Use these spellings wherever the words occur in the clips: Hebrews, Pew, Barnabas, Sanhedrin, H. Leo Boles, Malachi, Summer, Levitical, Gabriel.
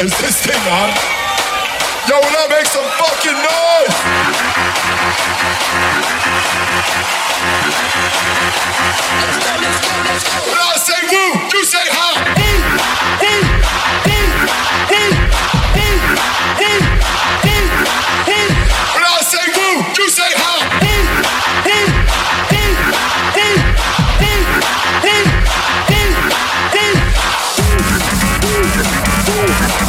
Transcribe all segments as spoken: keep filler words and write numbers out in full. Is this thing on? Yo, will I make some fucking noise? When I say woo, you say how? Woo, woo, woo, woo, woo, woo, woo, woo. When I say woo, you say how? Woo, woo, woo, woo, woo, woo, woo.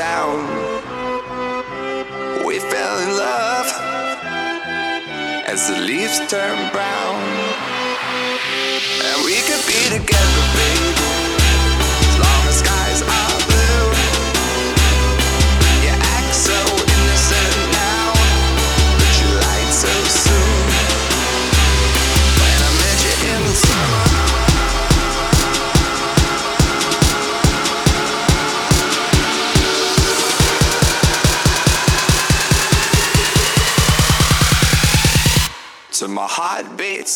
sound. We fell in love as the leaves turn brown. And we could be together, baby, as long as skies are blue. You act so innocent now, but you lied so soon. When I met you in the summer, so my heart beats.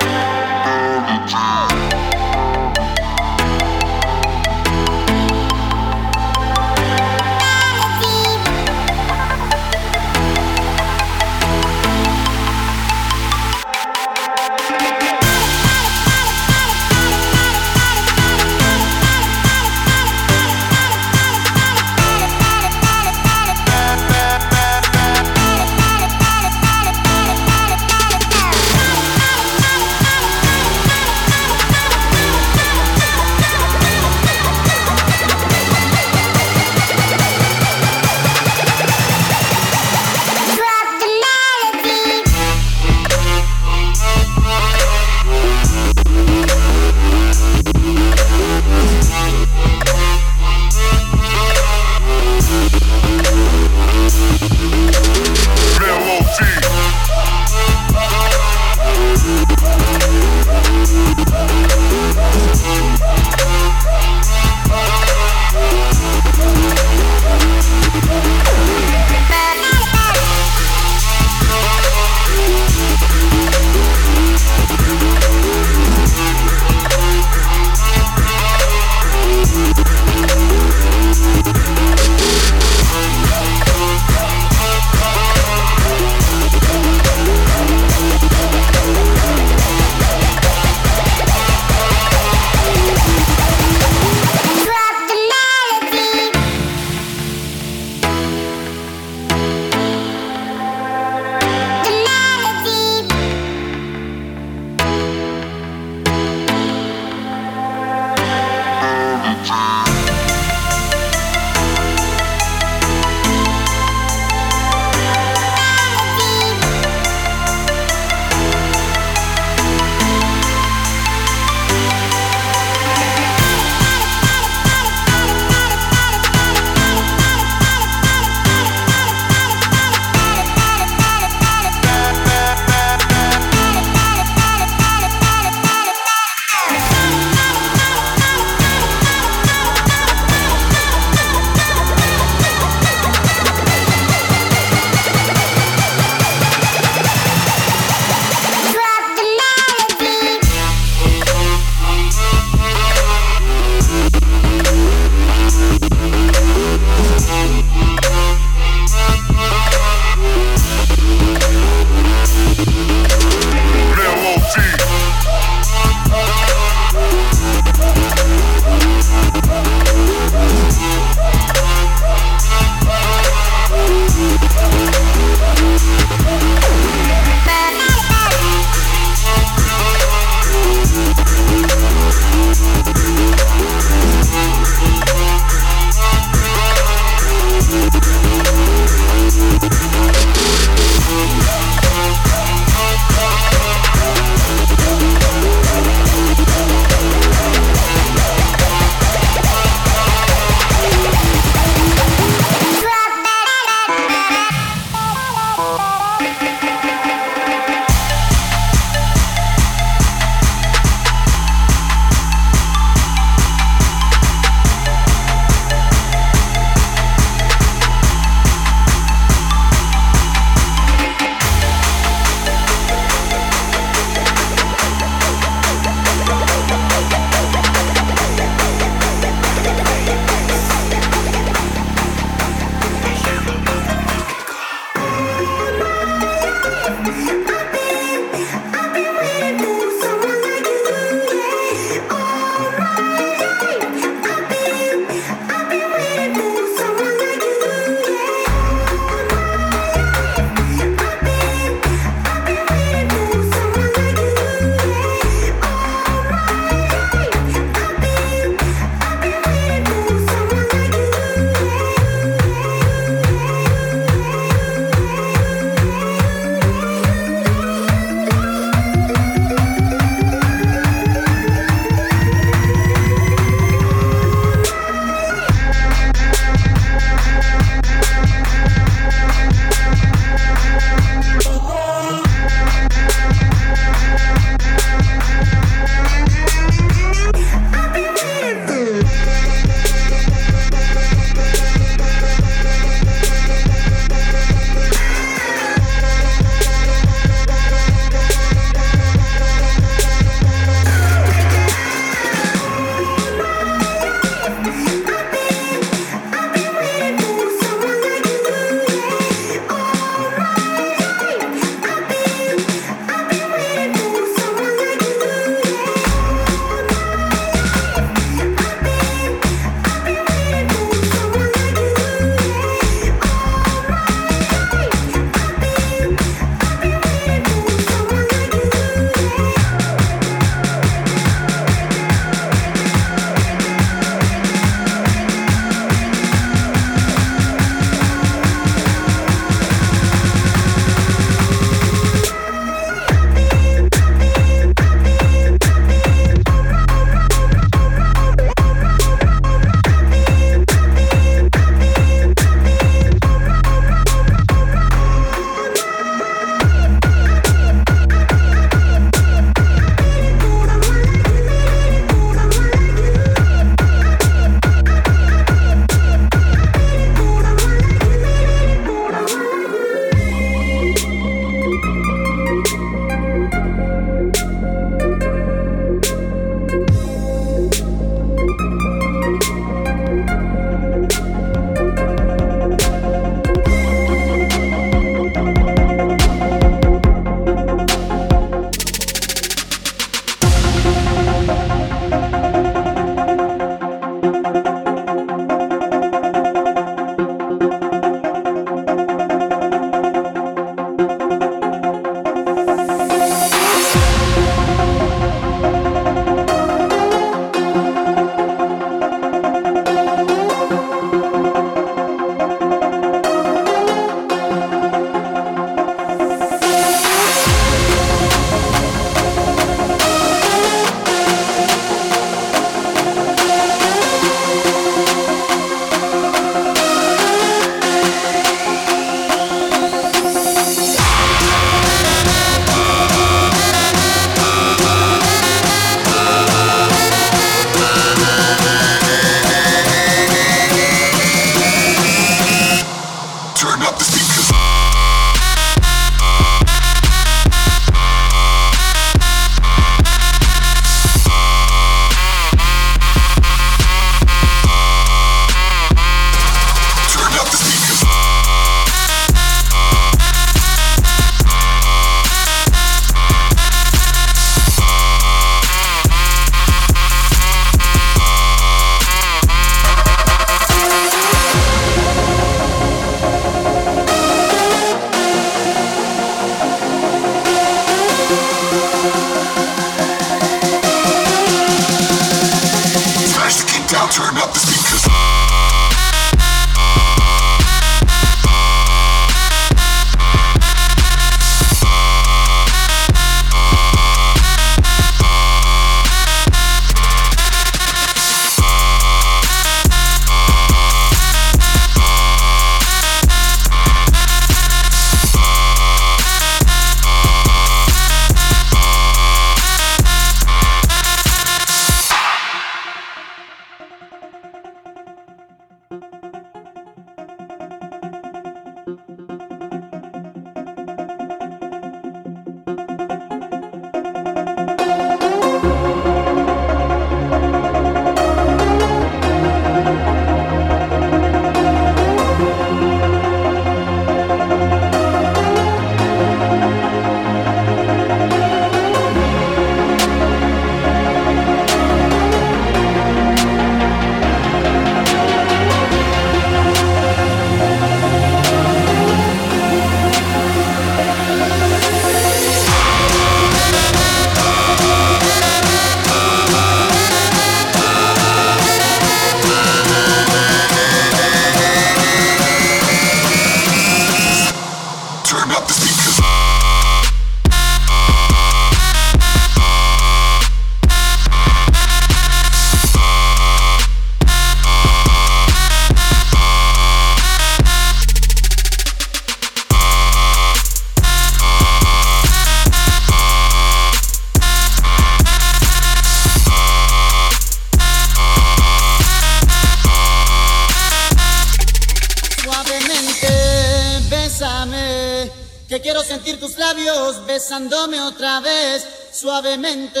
Que quiero sentir tus labios besándome otra vez, suavemente,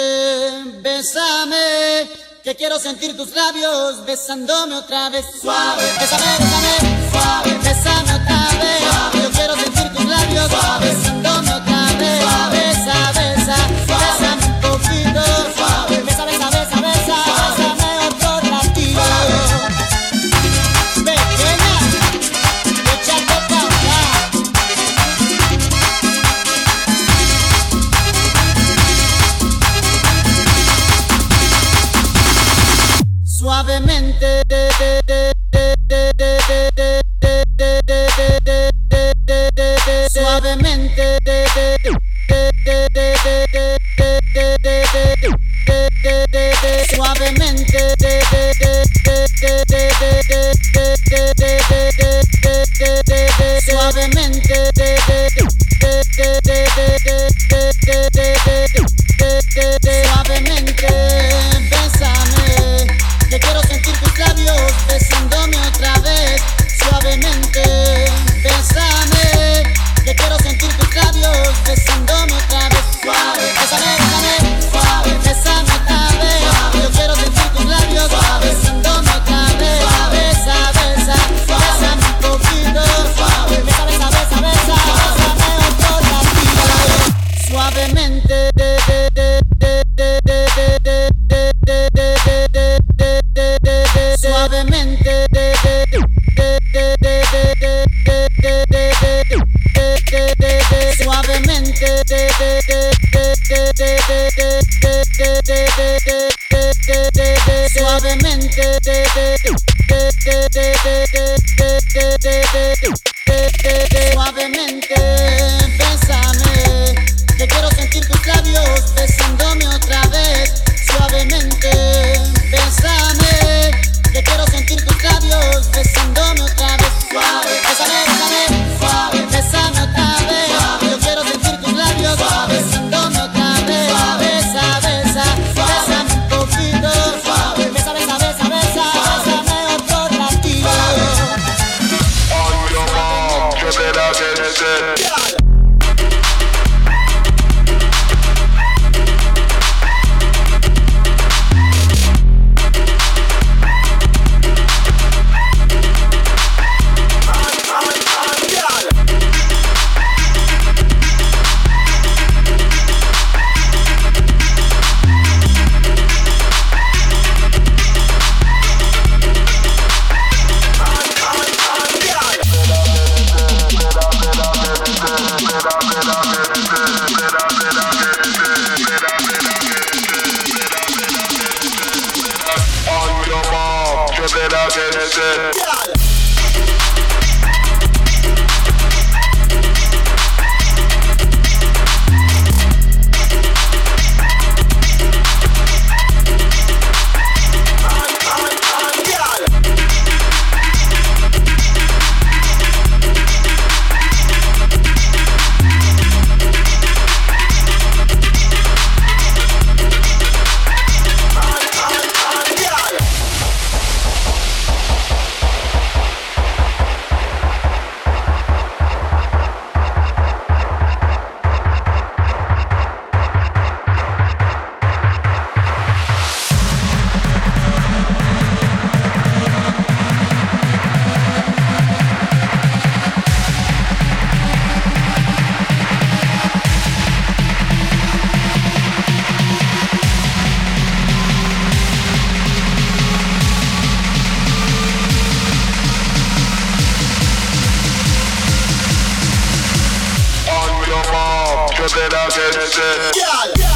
bésame. Que quiero sentir tus labios besándome otra vez, suave. Bésame, bésame, suave. Bésame otra vez, suave. Yo quiero sentir tus labios suave, besándome otra vez, suave. Besa, besa, suave. Bésame un poquito, suave. Besa, besa, besa, besa, suave. Bésame otro ratito, suave. Suavemente, suavemente, suavemente, without getting sick. Cause they don't get it.